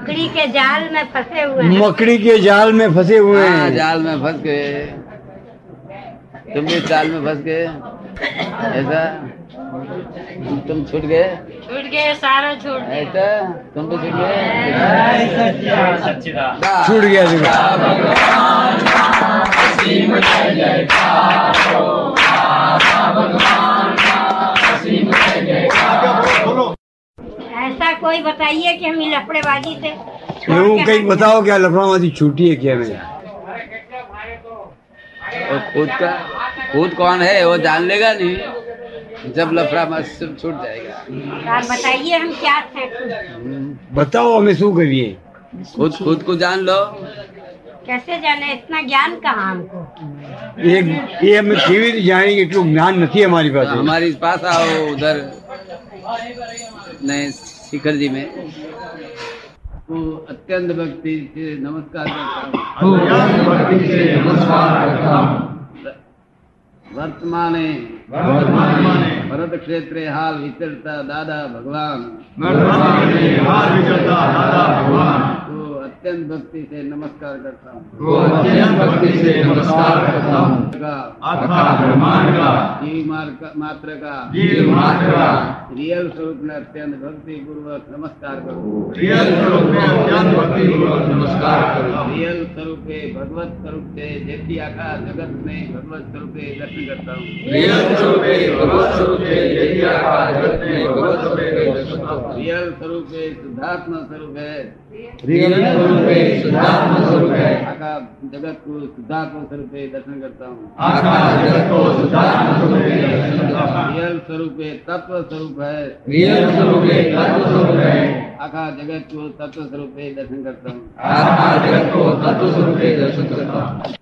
मकड़ी के जाल में फंसे हुए हैं। मकड़ी के जाल में फंसे हुए हैं। जाल में फंस गए, तुम भी जाल में फंस गए, ऐसा तुम छूट गए, छूट गए सारा, छूट ऐसा तुम भी छूट गए, छूट गया। ऐसा कोई बताइए कि हम लफड़ेबाजी से लोगों को कहीं बताओ, क्या लफड़ाबाजी छूटी है क्या? मेरा खुद का खुद कौन है वो जान लेगा नहीं, जब लफड़ाबाजी सब छूट जाएगा। आप बताइए हम क्या थे, बताओ हमें शू करिए, खुद खुद को जान लो। कैसे जाने, इतना ज्ञान कहाँ हमको, ये हमें सीमित जानेंगे, इतना ज्ञान नहीं हमारी पास। हमारे पास आओ उधर नए शिखर जी में, तो अत्यंत भक्ति से नमस्कार करता हूँ, अत्यंत भक्ति से नमस्कार करता हूँ। वर्तमाने भरत क्षेत्रे हाल विचरता दादा भगवान, वर्तमाने हाल विचरता दादा भगवान, तो अत्यंत भक्ति से नमस्कार करता हूँ, तो अत्यंत भक्ति से नमस्कार करता हूँ। आत्मा ब्रह्मांड का जीव मात्र का रियल स्वरूप में अत्यंत भक्ति पूर्वक नमस्कार करो, रियल स्वरूप में अत्यंत भक्ति पूर्वक नमस्कार करो, रियल स्वरूप भगवत स्वरूप से जैसी आखा जगत में भगवत स्वरूप दर्शन करता हूँ, रियल स्वरूप भगवत स्वरूप से जैसी आखा जगत में भगवत स्वरूप, रियल स्वरूप शुद्धात्मा स्वरूप है, रियल स्वरूप शुद्धात्मा स्वरूप है, आखा जगत को शुद्धात्मा स्वरूप दर्शन करता हूँ, आखा जगत को शुद्धात्मा स्वरूप, रियल स्वरूप तत्व स्वरूप, रियल स्वरूप तत्व स्वरूप है, आखा जगत को तत्व स्वरूप दर्शन करता हूँ, आखा जगत को तत्व स्वरूप दर्शन करता हूँ।